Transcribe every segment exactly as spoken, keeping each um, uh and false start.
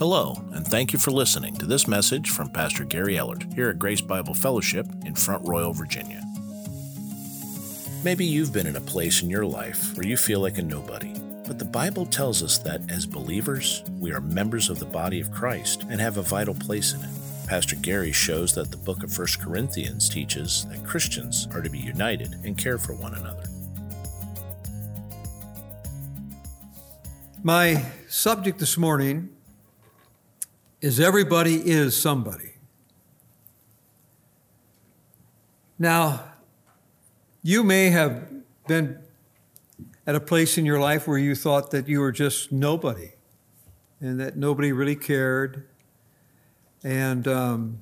Hello, and thank you for listening to this message from Pastor Gary Ellert here at Grace Bible Fellowship in Front Royal, Virginia. Maybe you've been in a place in your life where you feel like a nobody, but the Bible tells us that as believers, we are members of the body of Christ and have a vital place in it. Pastor Gary shows that the book of First Corinthians teaches that Christians are to be united and care for one another. My subject this morning is everybody is somebody. Now, you may have been at a place in your life where you thought that you were just nobody and that nobody really cared. And um,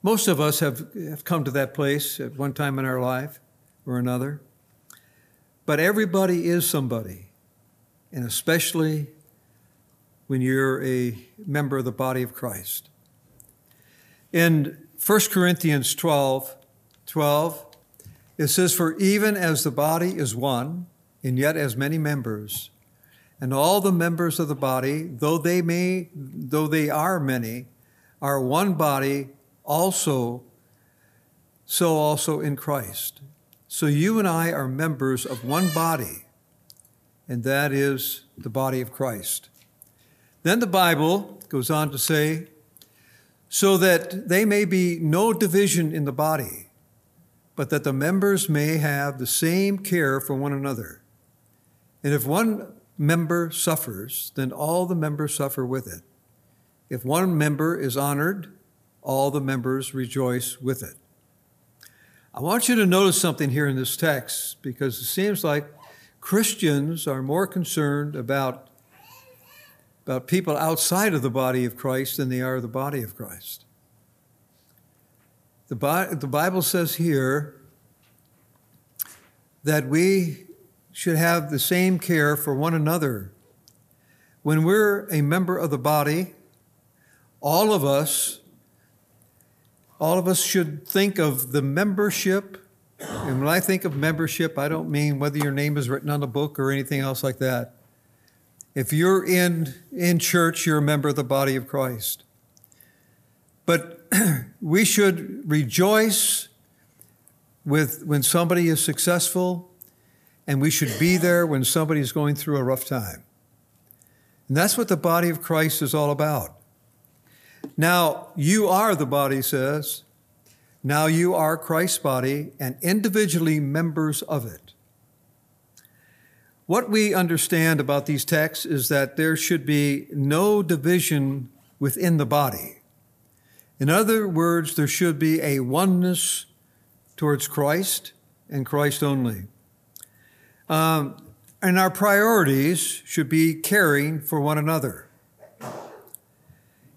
most of us have, have come to that place at one time in our life or another. But everybody is somebody, and especially when you're a member of the body of Christ. In First Corinthians twelve, twelve, it says, "For even as the body is one, and yet as many members, and all the members of the body, though they may, though they are many, are one body also, so also in Christ." So you and I are members of one body, and that is the body of Christ. Then the Bible goes on to say, "So that there may be no division in the body, but that the members may have the same care for one another. And if one member suffers, then all the members suffer with it. If one member is honored, all the members rejoice with it." I want you to notice something here in this text, because it seems like Christians are more concerned about about people outside of the body of Christ than they are the body of Christ. The, Bi- the Bible says here that we should have the same care for one another. When we're a member of the body, all of us, all of us should think of the membership. And when I think of membership, I don't mean whether your name is written on a book or anything else like that. If you're in, in church, you're a member of the body of Christ. But we should rejoice with when somebody is successful, and we should be there when somebody is going through a rough time. And that's what the body of Christ is all about. Now, you are, the body says, now you are Christ's body and individually members of it. What we understand about these texts is that there should be no division within the body. In other words, there should be a oneness towards Christ and Christ only. Um, and our priorities should be caring for one another.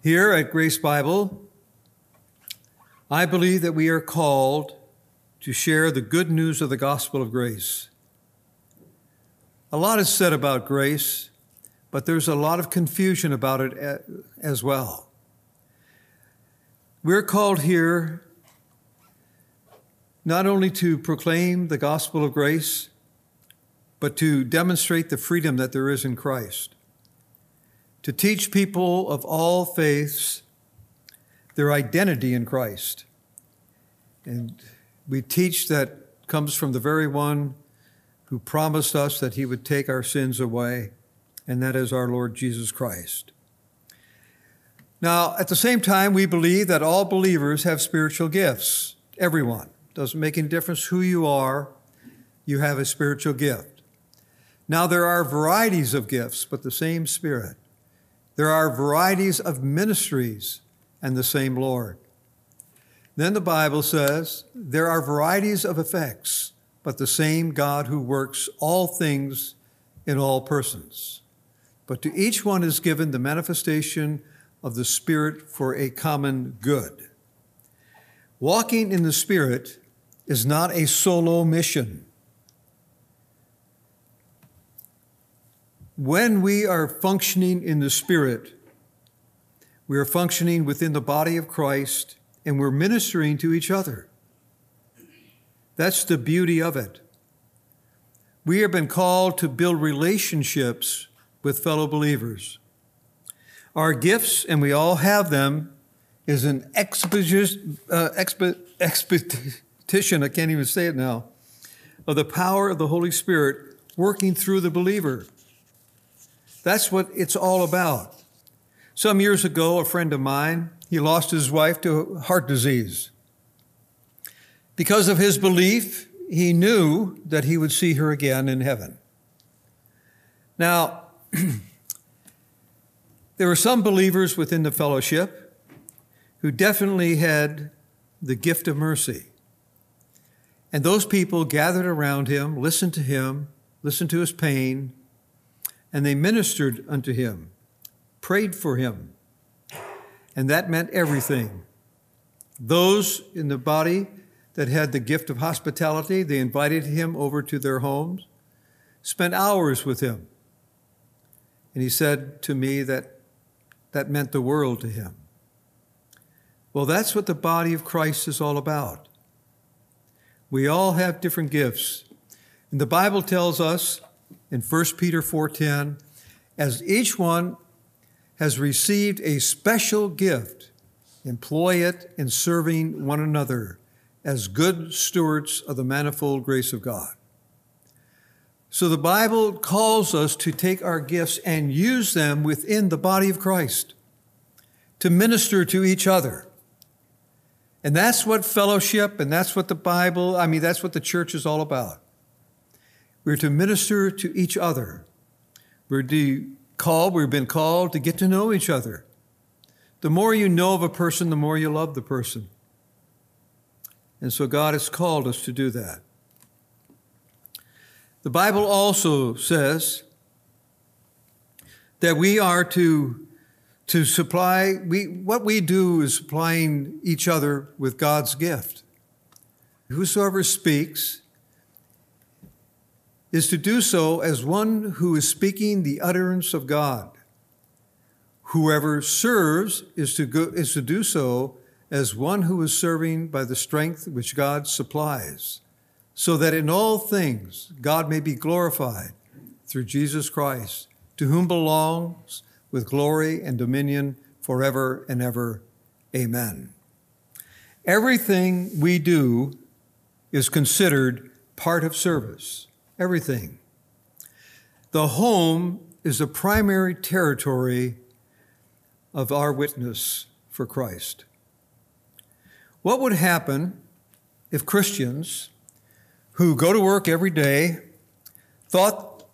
Here at Grace Bible, I believe that we are called to share the good news of the gospel of grace. A lot is said about grace, but there's a lot of confusion about it as well. We're called here not only to proclaim the gospel of grace, but to demonstrate the freedom that there is in Christ, to teach people of all faiths their identity in Christ. And we teach that comes from the very one who promised us that he would take our sins away, and that is our Lord Jesus Christ. Now, at the same time, we believe that all believers have spiritual gifts. Everyone. Doesn't make any difference who you are, you have a spiritual gift. Now, there are varieties of gifts, but the same Spirit. There are varieties of ministries and the same Lord. Then the Bible says there are varieties of effects, but the same God who works all things in all persons. But to each one is given the manifestation of the Spirit for a common good. Walking in the Spirit is not a solo mission. When we are functioning in the Spirit, we are functioning within the body of Christ, and we're ministering to each other. That's the beauty of it. We have been called to build relationships with fellow believers. Our gifts, and we all have them, is an exposition, uh, expo, expedition, I can't even say it now, of the power of the Holy Spirit working through the believer. That's what it's all about. Some years ago, a friend of mine, he lost his wife to heart disease. Because of his belief, he knew that he would see her again in heaven. Now, there were some believers within the fellowship who definitely had the gift of mercy. And those people gathered around him, listened to him, listened to his pain, and they ministered unto him, prayed for him. And that meant everything. Those in the body that had the gift of hospitality, they invited him over to their homes, spent hours with him. And he said to me that that meant the world to him. Well, that's what the body of Christ is all about. We all have different gifts. And the Bible tells us in First Peter four ten, as each one has received a special gift, employ it in serving one another as good stewards of the manifold grace of God. So the Bible calls us to take our gifts and use them within the body of Christ to minister to each other. And that's what fellowship and that's what the Bible, I mean, that's what the church is all about. We're to minister to each other. We're to call, we've been called to get to know each other. The more you know of a person, the more you love the person. And so God has called us to do that. The Bible also says that we are to, to supply, we, what we do is supplying each other with God's gift. Whosoever speaks is to do so as one who is speaking the utterance of God. Whoever serves is to, go, is to do so as one who is serving by the strength which God supplies, so that in all things God may be glorified through Jesus Christ, to whom belongs with glory and dominion forever and ever. Amen. Everything we do is considered part of service. Everything. The home is the primary territory of our witness for Christ. What would happen if Christians who go to work every day thought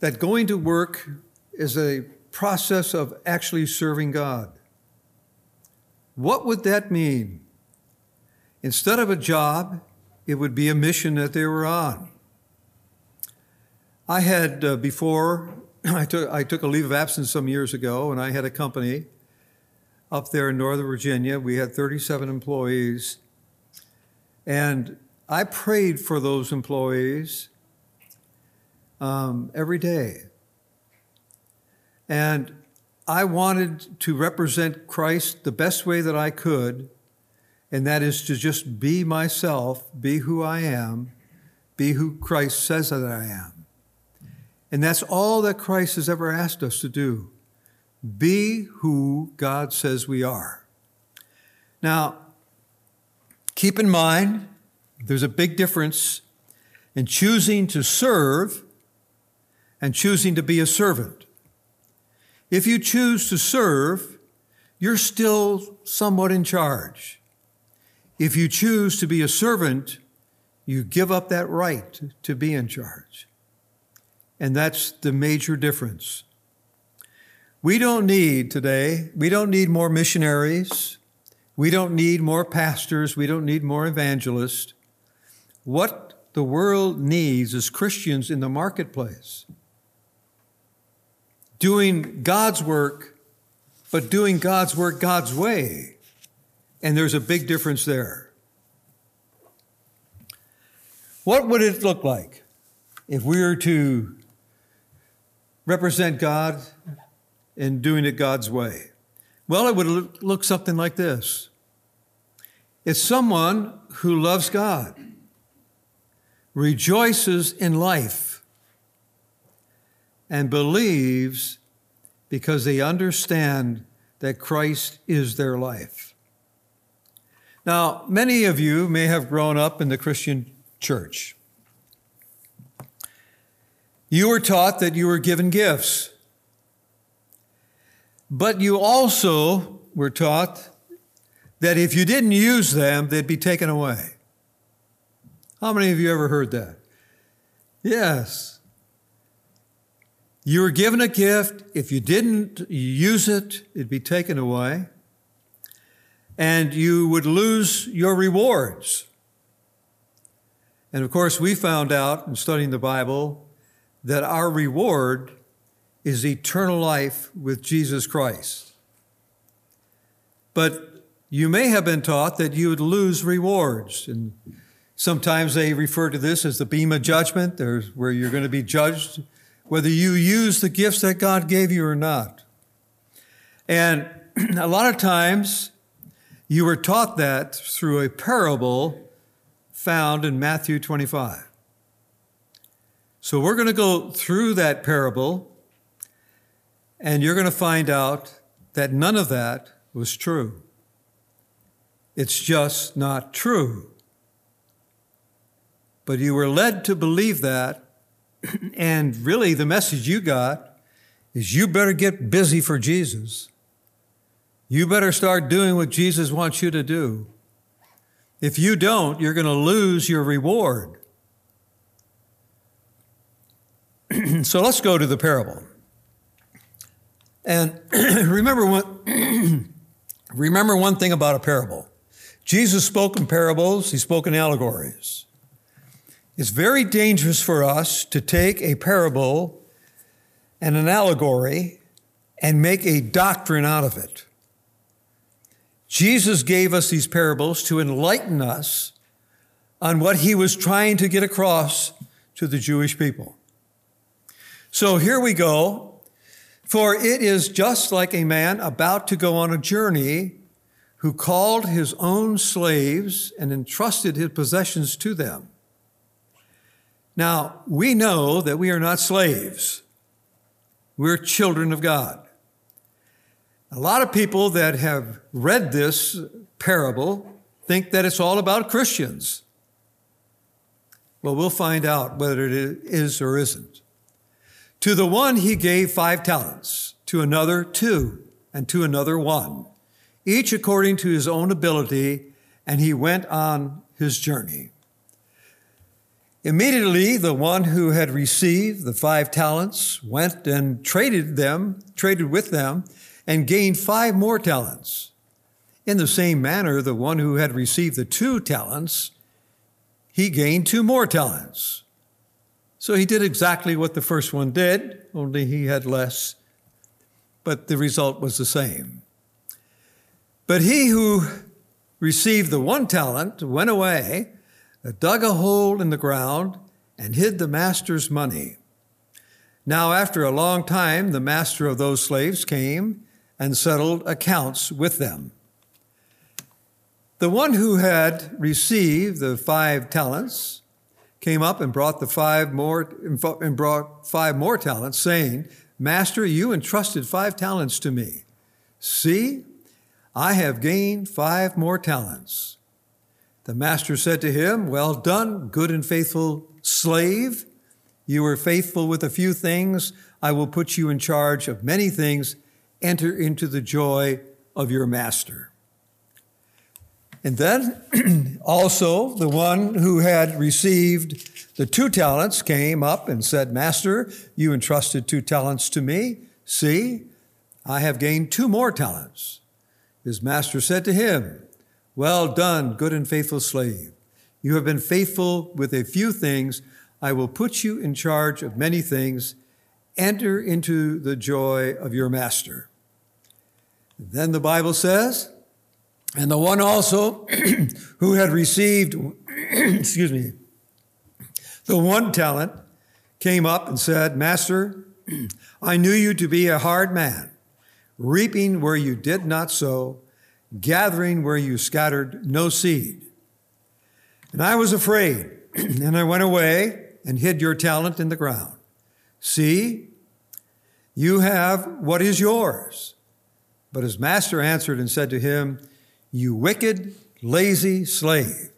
that going to work is a process of actually serving God? What would that mean? Instead of a job, it would be a mission that they were on. I had uh, before, I took, I took a leave of absence some years ago, and I had a company up there in Northern Virginia. We had thirty-seven employees, and I prayed for those employees um, every day. And I wanted to represent Christ the best way that I could, and that is to just be myself, be who I am, be who Christ says that I am. And that's all that Christ has ever asked us to do. Be who God says we are. Now, keep in mind, there's a big difference in choosing to serve and choosing to be a servant. If you choose to serve, you're still somewhat in charge. If you choose to be a servant, you give up that right to be in charge. And that's the major difference. We don't need today, we don't need more missionaries. We don't need more pastors. We don't need more evangelists. What the world needs is Christians in the marketplace, doing God's work, but doing God's work God's way. And there's a big difference there. What would it look like if we were to represent God in doing it God's way? Well, it would look something like this. It's someone who loves God, rejoices in life, and believes because they understand that Christ is their life. Now, many of you may have grown up in the Christian church. You were taught that you were given gifts, but you also were taught that if you didn't use them, they'd be taken away. How many of you ever heard that? Yes. You were given a gift. If you didn't use it, it'd be taken away, and you would lose your rewards. And of course, we found out in studying the Bible that our reward is eternal life with Jesus Christ. But you may have been taught that you would lose rewards. And sometimes they refer to this as the beam of judgment. There's where you're going to be judged whether you use the gifts that God gave you or not. And a lot of times you were taught that through a parable found in Matthew twenty-five. So we're going to go through that parable, and you're going to find out that none of that was true. It's just not true. But you were led to believe that, and really the message you got is you better get busy for Jesus. You better start doing what Jesus wants you to do. If you don't, you're going to lose your reward. So let's go to the parable. And remember one, remember one thing about a parable. Jesus spoke in parables. He spoke in allegories. It's very dangerous for us to take a parable and an allegory and make a doctrine out of it. Jesus gave us these parables to enlighten us on what he was trying to get across to the Jewish people. So here we go. For it is just like a man about to go on a journey who called his own slaves and entrusted his possessions to them. Now, we know that we are not slaves. We're children of God. A lot of people that have read this parable think that it's all about Christians. Well, we'll find out whether it is or isn't. To the one he gave five talents, to another two, and to another one, each according to his own ability, and he went on his journey. Immediately, the one who had received the five talents went and traded them, traded with them, and gained five more talents. In the same manner, the one who had received the two talents, he gained two more talents. So he did exactly what the first one did, only he had less, but the result was the same. But he who received the one talent went away, dug a hole in the ground, and hid the master's money. Now, after a long time, the master of those slaves came and settled accounts with them. The one who had received the five talents came up and brought the five more and brought five more talents, saying, "Master, you entrusted five talents to me. See, I have gained five more talents." The master said to him, "Well done, good and faithful slave. You were faithful with a few things. I will put you in charge of many things. Enter into the joy of your master." And then also the one who had received the two talents came up and said, "Master, you entrusted two talents to me. See, I have gained two more talents." His master said to him, "Well done, good and faithful slave. You have been faithful with a few things. I will put you in charge of many things. Enter into the joy of your master." Then the Bible says, and the one also who had received, excuse me, the one talent came up and said, "Master, I knew you to be a hard man, reaping where you did not sow, gathering where you scattered no seed. And I was afraid, and I went away and hid your talent in the ground. See, You have what is yours. But his master answered and said to him, You wicked, lazy slave,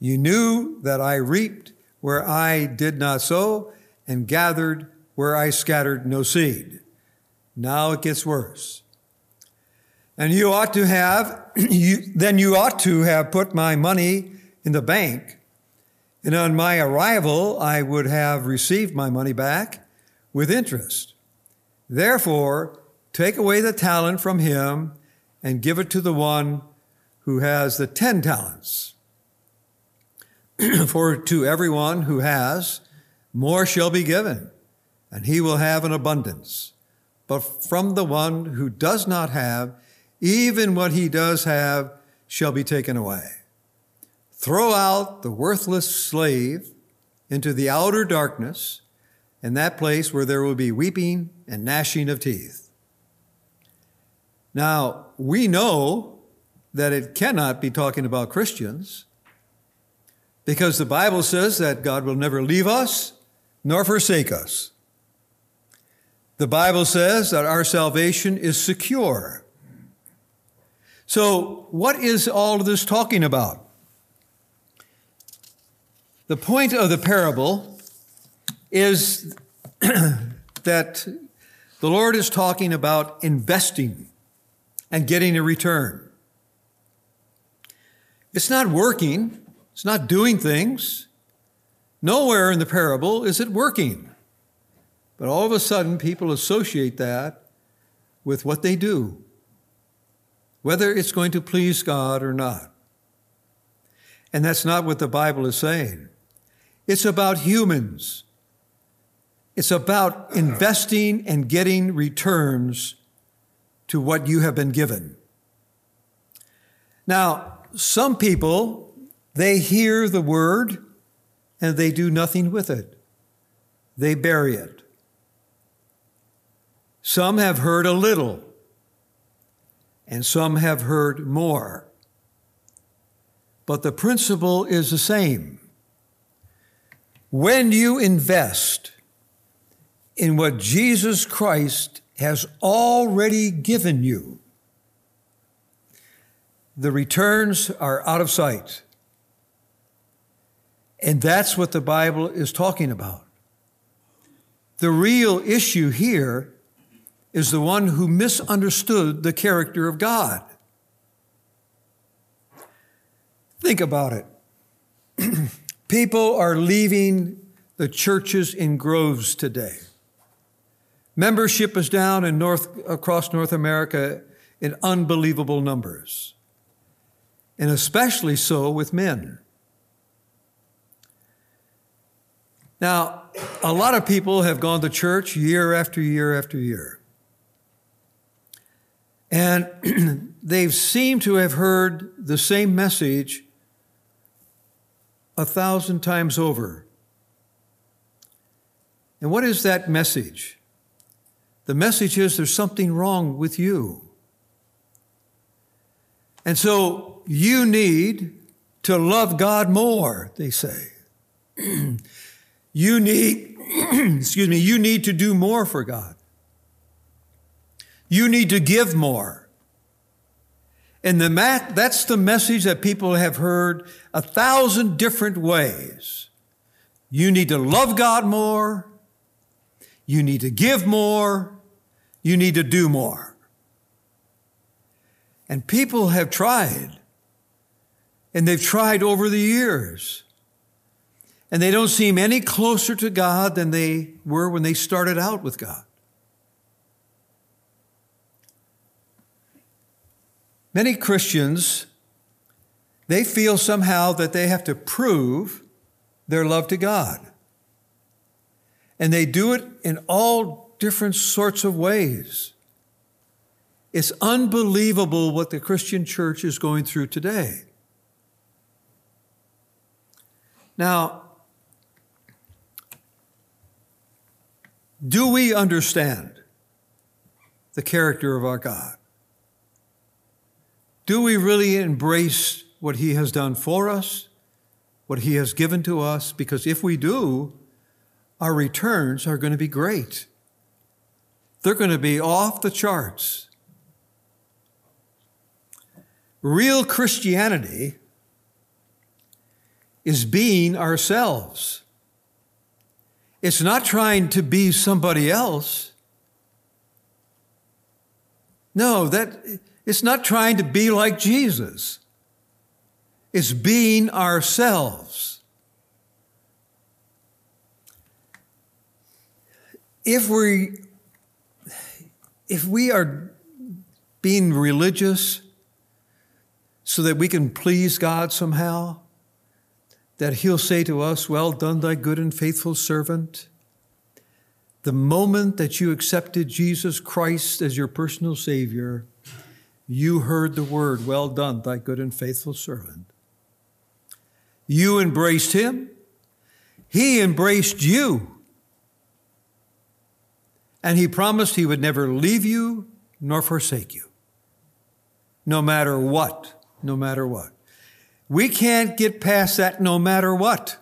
you knew that I reaped where I did not sow and gathered where I scattered no seed. Now it gets worse. And you ought to have, you, then you ought to have put my money in the bank. And on my arrival, I would have received my money back with interest. Therefore, take away the talent from him and give it to the one who has the ten talents. For to everyone who has, more shall be given, and he will have an abundance. But from the one who does not have, even what he does have shall be taken away. Throw out the worthless slave into the outer darkness, and that place where there will be weeping and gnashing of teeth. Now, we know that it cannot be talking about Christians, because the Bible says that God will never leave us nor forsake us. The Bible says that our salvation is secure. So what is all of this talking about? The point of the parable is that the Lord is talking about investing and getting a return. It's not working. It's not doing things. Nowhere in the parable is it working. But all of a sudden, people associate that with what they do, whether it's going to please God or not. And that's not what the Bible is saying. It's about humans. It's about investing and getting returns to what you have been given. Now, some people, they hear the word and they do nothing with it. They bury it. Some have heard a little, and some have heard more. But the principle is the same. When you invest in what Jesus Christ has already given you, the returns are out of sight. And that's what the Bible is talking about. The real issue here is the one who misunderstood the character of God. Think about it. People are leaving the churches in groves today. Membership is down in North, across North America in unbelievable numbers, and especially so with men. Now, a lot of people have gone to church year after year after year. And they've seemed to have heard the same message a thousand times over. And what is that message? The message is there's something wrong with you. And so you need to love God more, they say. You need, excuse me, you need to do more for God. You need to give more. And the mat, that's the message that people have heard a thousand different ways. You need to love God more. You need to give more. You need to do more. And people have tried. And they've tried over the years. And they don't seem any closer to God than they were when they started out with God. Many Christians, they feel somehow that they have to prove their love to God. And they do it in all different sorts of ways. It's unbelievable what the Christian church is going through today. Now, do we understand the character of our God? Do we really embrace what he has done for us, what he has given to us? Because if we do, our returns are going to be great. They're going to be off the charts. Real Christianity is being ourselves. It's not trying to be somebody else. No, that it's not trying to be like Jesus. It's being ourselves. If we, if we are being religious so that we can please God somehow, that he'll say to us, well done, thy good and faithful servant. The moment that you accepted Jesus Christ as your personal Savior, you heard the word, well done, thy good and faithful servant. You embraced him. He embraced you. And he promised he would never leave you nor forsake you, no matter what, no matter what. We can't get past that no matter what.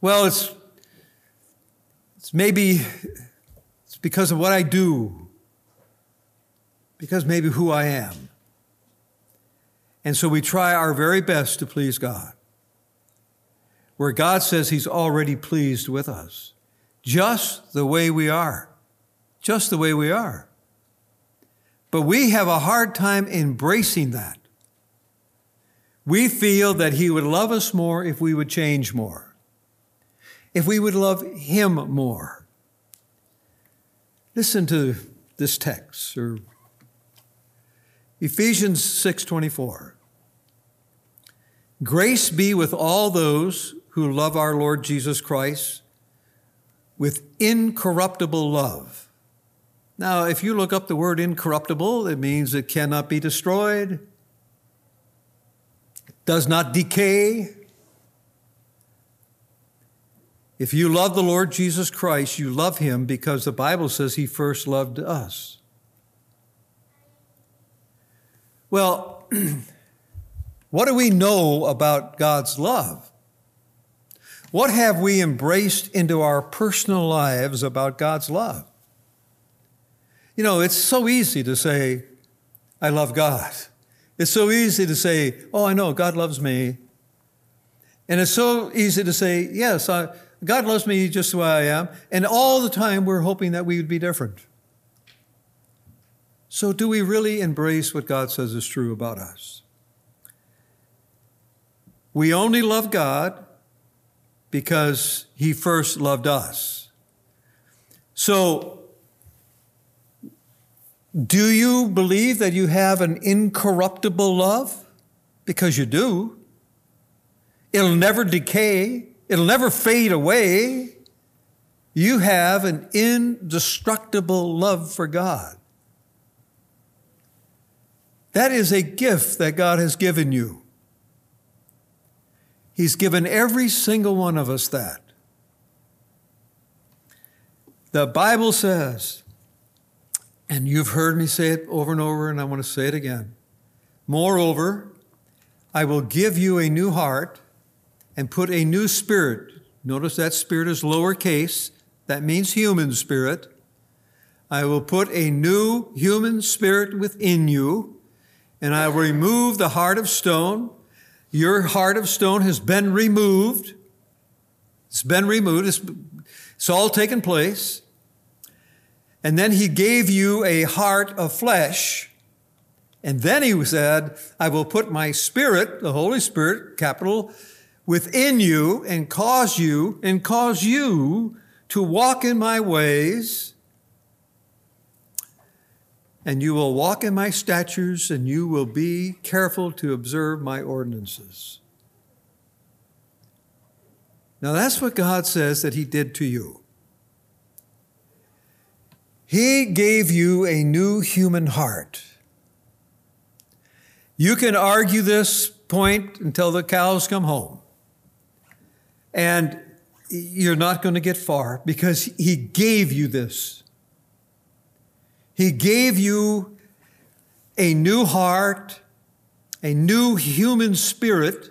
Well, it's, it's maybe it's because of what I do, because maybe who I am. And so we try our very best to please God, where God says he's already pleased with us, just the way we are, just the way we are. But we have a hard time embracing that. We feel that he would love us more if we would change more, if we would love him more. Listen to this text, or Ephesians six twenty-four. Grace be with all those who love our Lord Jesus Christ with incorruptible love. Now, if you look up the word incorruptible, it means it cannot be destroyed, does not decay. If you love the Lord Jesus Christ, you love him because the Bible says he first loved us. Well, what do we know about God's love? What have we embraced into our personal lives about God's love? You know, it's so easy to say, I love God. It's so easy to say, oh, I know, God loves me. And it's so easy to say, yes, I, God loves me just the way I am. And all the time we're hoping that we would be different. So do we really embrace what God says is true about us? We only love God because he first loved us. So do you believe that you have an incorruptible love? Because you do. It'll never decay. It'll never fade away. You have an indestructible love for God. That is a gift that God has given you. He's given every single one of us that. The Bible says, and you've heard me say it over and over, and I want to say it again. Moreover, I will give you a new heart and put a new spirit. Notice that spirit is lowercase. That means human spirit. I will put a new human spirit within you, and I will remove the heart of stone. Your heart of stone has been removed. It's been removed. It's, it's all taken place. And then he gave you a heart of flesh. And then he said, I will put my spirit, the Holy Spirit, capital, within you and cause you and cause you to walk in my ways. And you will walk in my statutes and you will be careful to observe my ordinances. Now that's what God says that he did to you. He gave you a new human heart. You can argue this point until the cows come home. And you're not going to get far because he gave you this. He gave you a new heart, a new human spirit,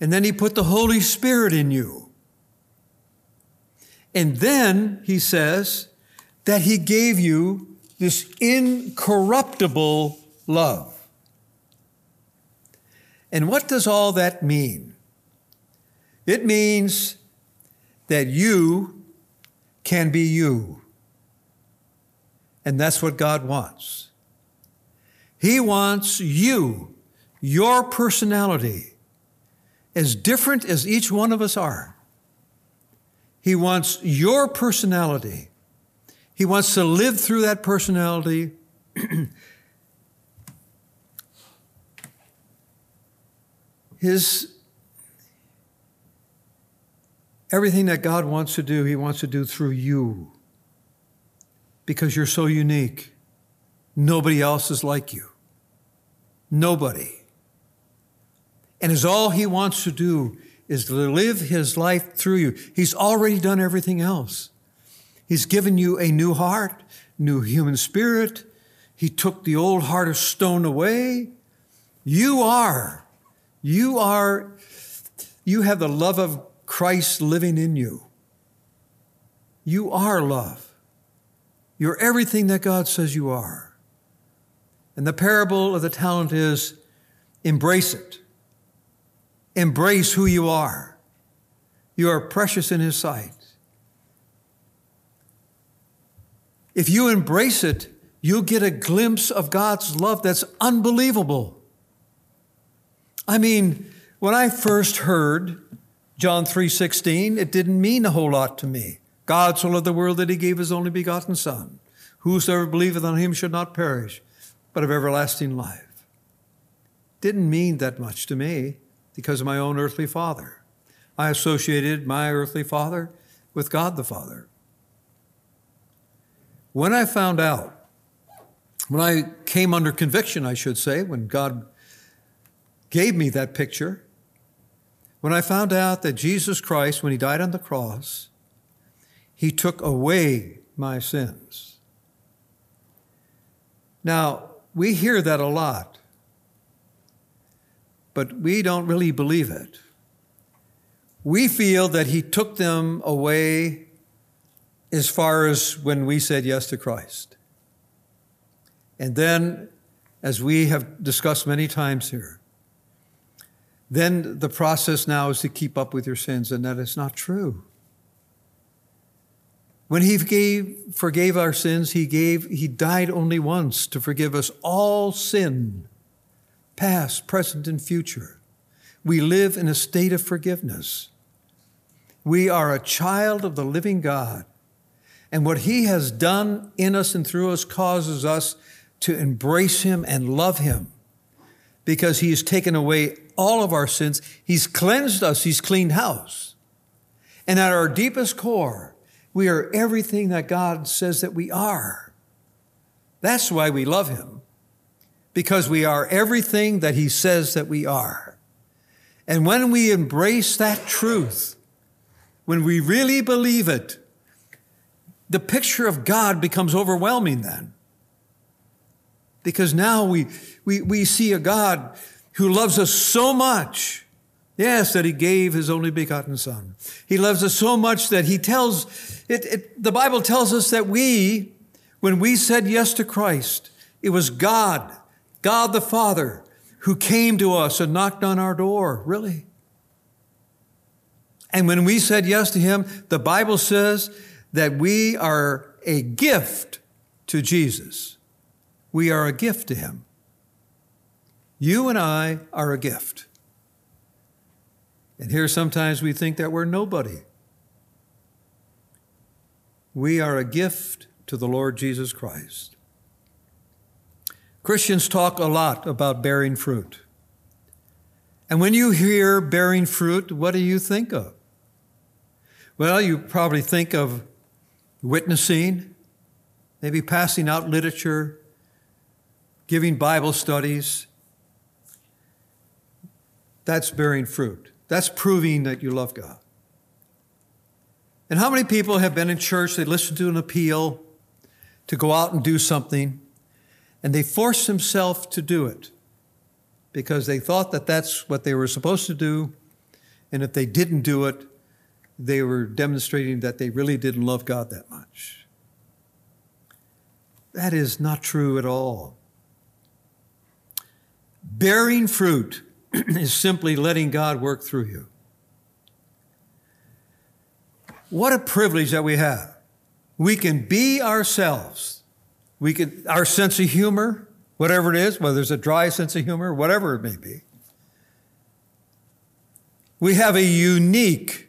and then he put the Holy Spirit in you. And then he says that he gave you this incorruptible love. And what does all that mean? It means that you can be you. And that's what God wants. He wants you, your personality, as different as each one of us are. He wants your personality. He wants to live through that personality. His, everything that God wants to do, he wants to do through you, because you're so unique. Nobody else is like you. Nobody. And is all he wants to do is to live his life through you. He's already done everything else. He's given you a new heart, new human spirit. He took the old heart of stone away. You are, you are, you have the love of Christ living in you. You are love. You're everything that God says you are. And the parable of the talent is embrace it. Embrace who you are. You are precious in his sight. If you embrace it, you'll get a glimpse of God's love that's unbelievable. I mean, when I first heard John three sixteen, it didn't mean a whole lot to me. God so loved the world that he gave his only begotten Son. Whosoever believeth on him should not perish, but have everlasting life. Didn't mean that much to me, because of my own earthly father. I associated my earthly father with God the Father. When I found out, when I came under conviction, I should say, when God gave me that picture, when I found out that Jesus Christ, when he died on the cross, he took away my sins. Now, we hear that a lot, but we don't really believe it. We feel that he took them away as far as when we said yes to Christ. And then, as we have discussed many times here, then the process now is to keep up with your sins, and that is not true. When he gave, forgave our sins, he gave, he died only once to forgive us all sin, past, present, and future. We live in a state of forgiveness. We are a child of the living God. And what he has done in us and through us causes us to embrace him and love him, because he has taken away all of our sins. He's cleansed us. He's cleaned house. And at our deepest core, we are everything that God says that we are. That's why we love him, because we are everything that he says that we are. And when we embrace that truth, when we really believe it, the picture of God becomes overwhelming then. Because now we, we, we see a God who loves us so much, yes, that he gave his only begotten Son. He loves us so much that he tells, it, it, the Bible tells us that we, when we said yes to Christ, it was God, God the Father, who came to us and knocked on our door, really. And when we said yes to him, the Bible says that we are a gift to Jesus. We are a gift to him. You and I are a gift. And here sometimes we think that we're nobody. We are a gift to the Lord Jesus Christ. Christians talk a lot about bearing fruit. And when you hear bearing fruit, what do you think of? Well, you probably think of witnessing, maybe passing out literature, giving Bible studies. That's bearing fruit. That's proving that you love God. And how many people have been in church, they listen to an appeal to go out and do something, and they forced themselves to do it because they thought that that's what they were supposed to do. And if they didn't do it, they were demonstrating that they really didn't love God that much. That is not true at all. Bearing fruit is simply letting God work through you. What a privilege that we have. We can be ourselves. We can, our sense of humor, whatever it is, whether it's a dry sense of humor, whatever it may be. We have a unique,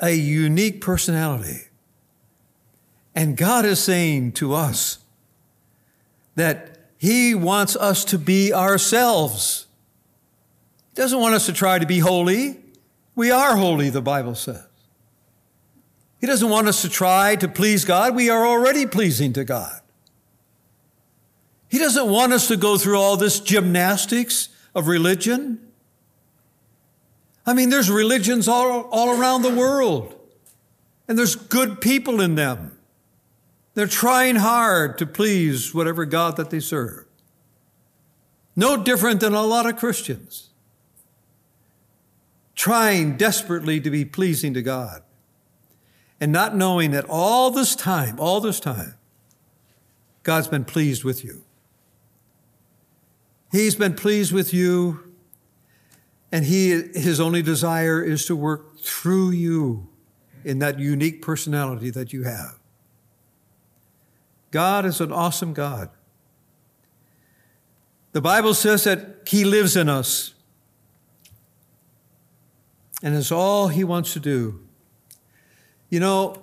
a unique personality. And God is saying to us that He wants us to be ourselves. He doesn't want us to try to be holy. We are holy, the Bible says. He doesn't want us to try to please God. We are already pleasing to God. He doesn't want us to go through all this gymnastics of religion. I mean, there's religions all, all around the world, and there's good people in them. They're trying hard to please whatever God that they serve. No different than a lot of Christians, trying desperately to be pleasing to God and not knowing that all this time, all this time, God's been pleased with you. He's been pleased with you, and he, his only desire is to work through you in that unique personality that you have. God is an awesome God. The Bible says that He lives in us, and it's all He wants to do, you know,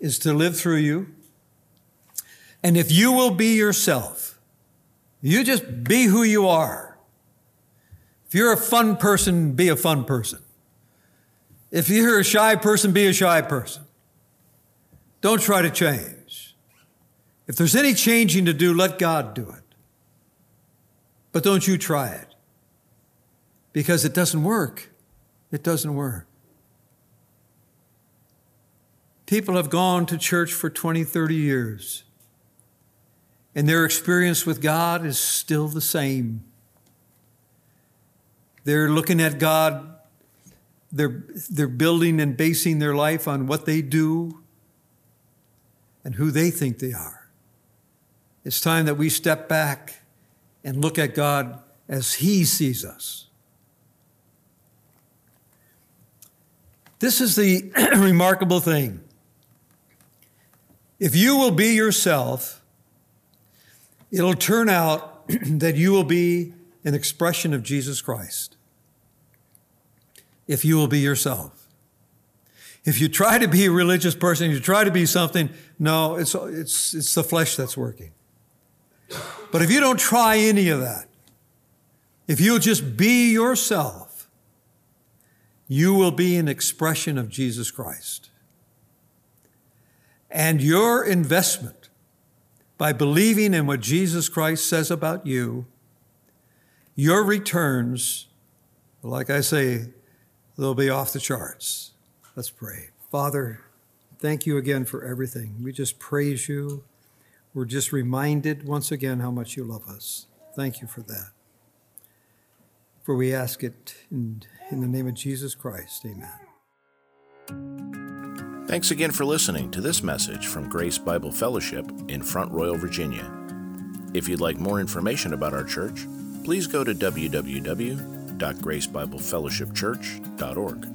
is to live through you. And if you will be yourself, you just be who you are. If you're a fun person, be a fun person. If you're a shy person, be a shy person. Don't try to change. If there's any changing to do, let God do it. But don't you try it, because it doesn't work. It doesn't work. People have gone to church for twenty, thirty years, and their experience with God is still the same. They're looking at God. They're, they're building and basing their life on what they do and who they think they are. It's time that we step back and look at God as He sees us. This is the remarkable thing. If you will be yourself, it'll turn out that you will be an expression of Jesus Christ. If you will be yourself. If you try to be a religious person, you try to be something, no, it's, it's, it's the flesh that's working. But if you don't try any of that, if you'll just be yourself, you will be an expression of Jesus Christ. And your investment by believing in what Jesus Christ says about you, your returns, like I say, they'll be off the charts. Let's pray. Father, thank you again for everything. We just praise you. We're just reminded once again how much you love us. Thank you for that. For we ask it in, in the name of Jesus Christ. Amen. Thanks again for listening to this message from Grace Bible Fellowship in Front Royal, Virginia. If you'd like more information about our church, please go to w w w dot grace bible fellowship church dot org.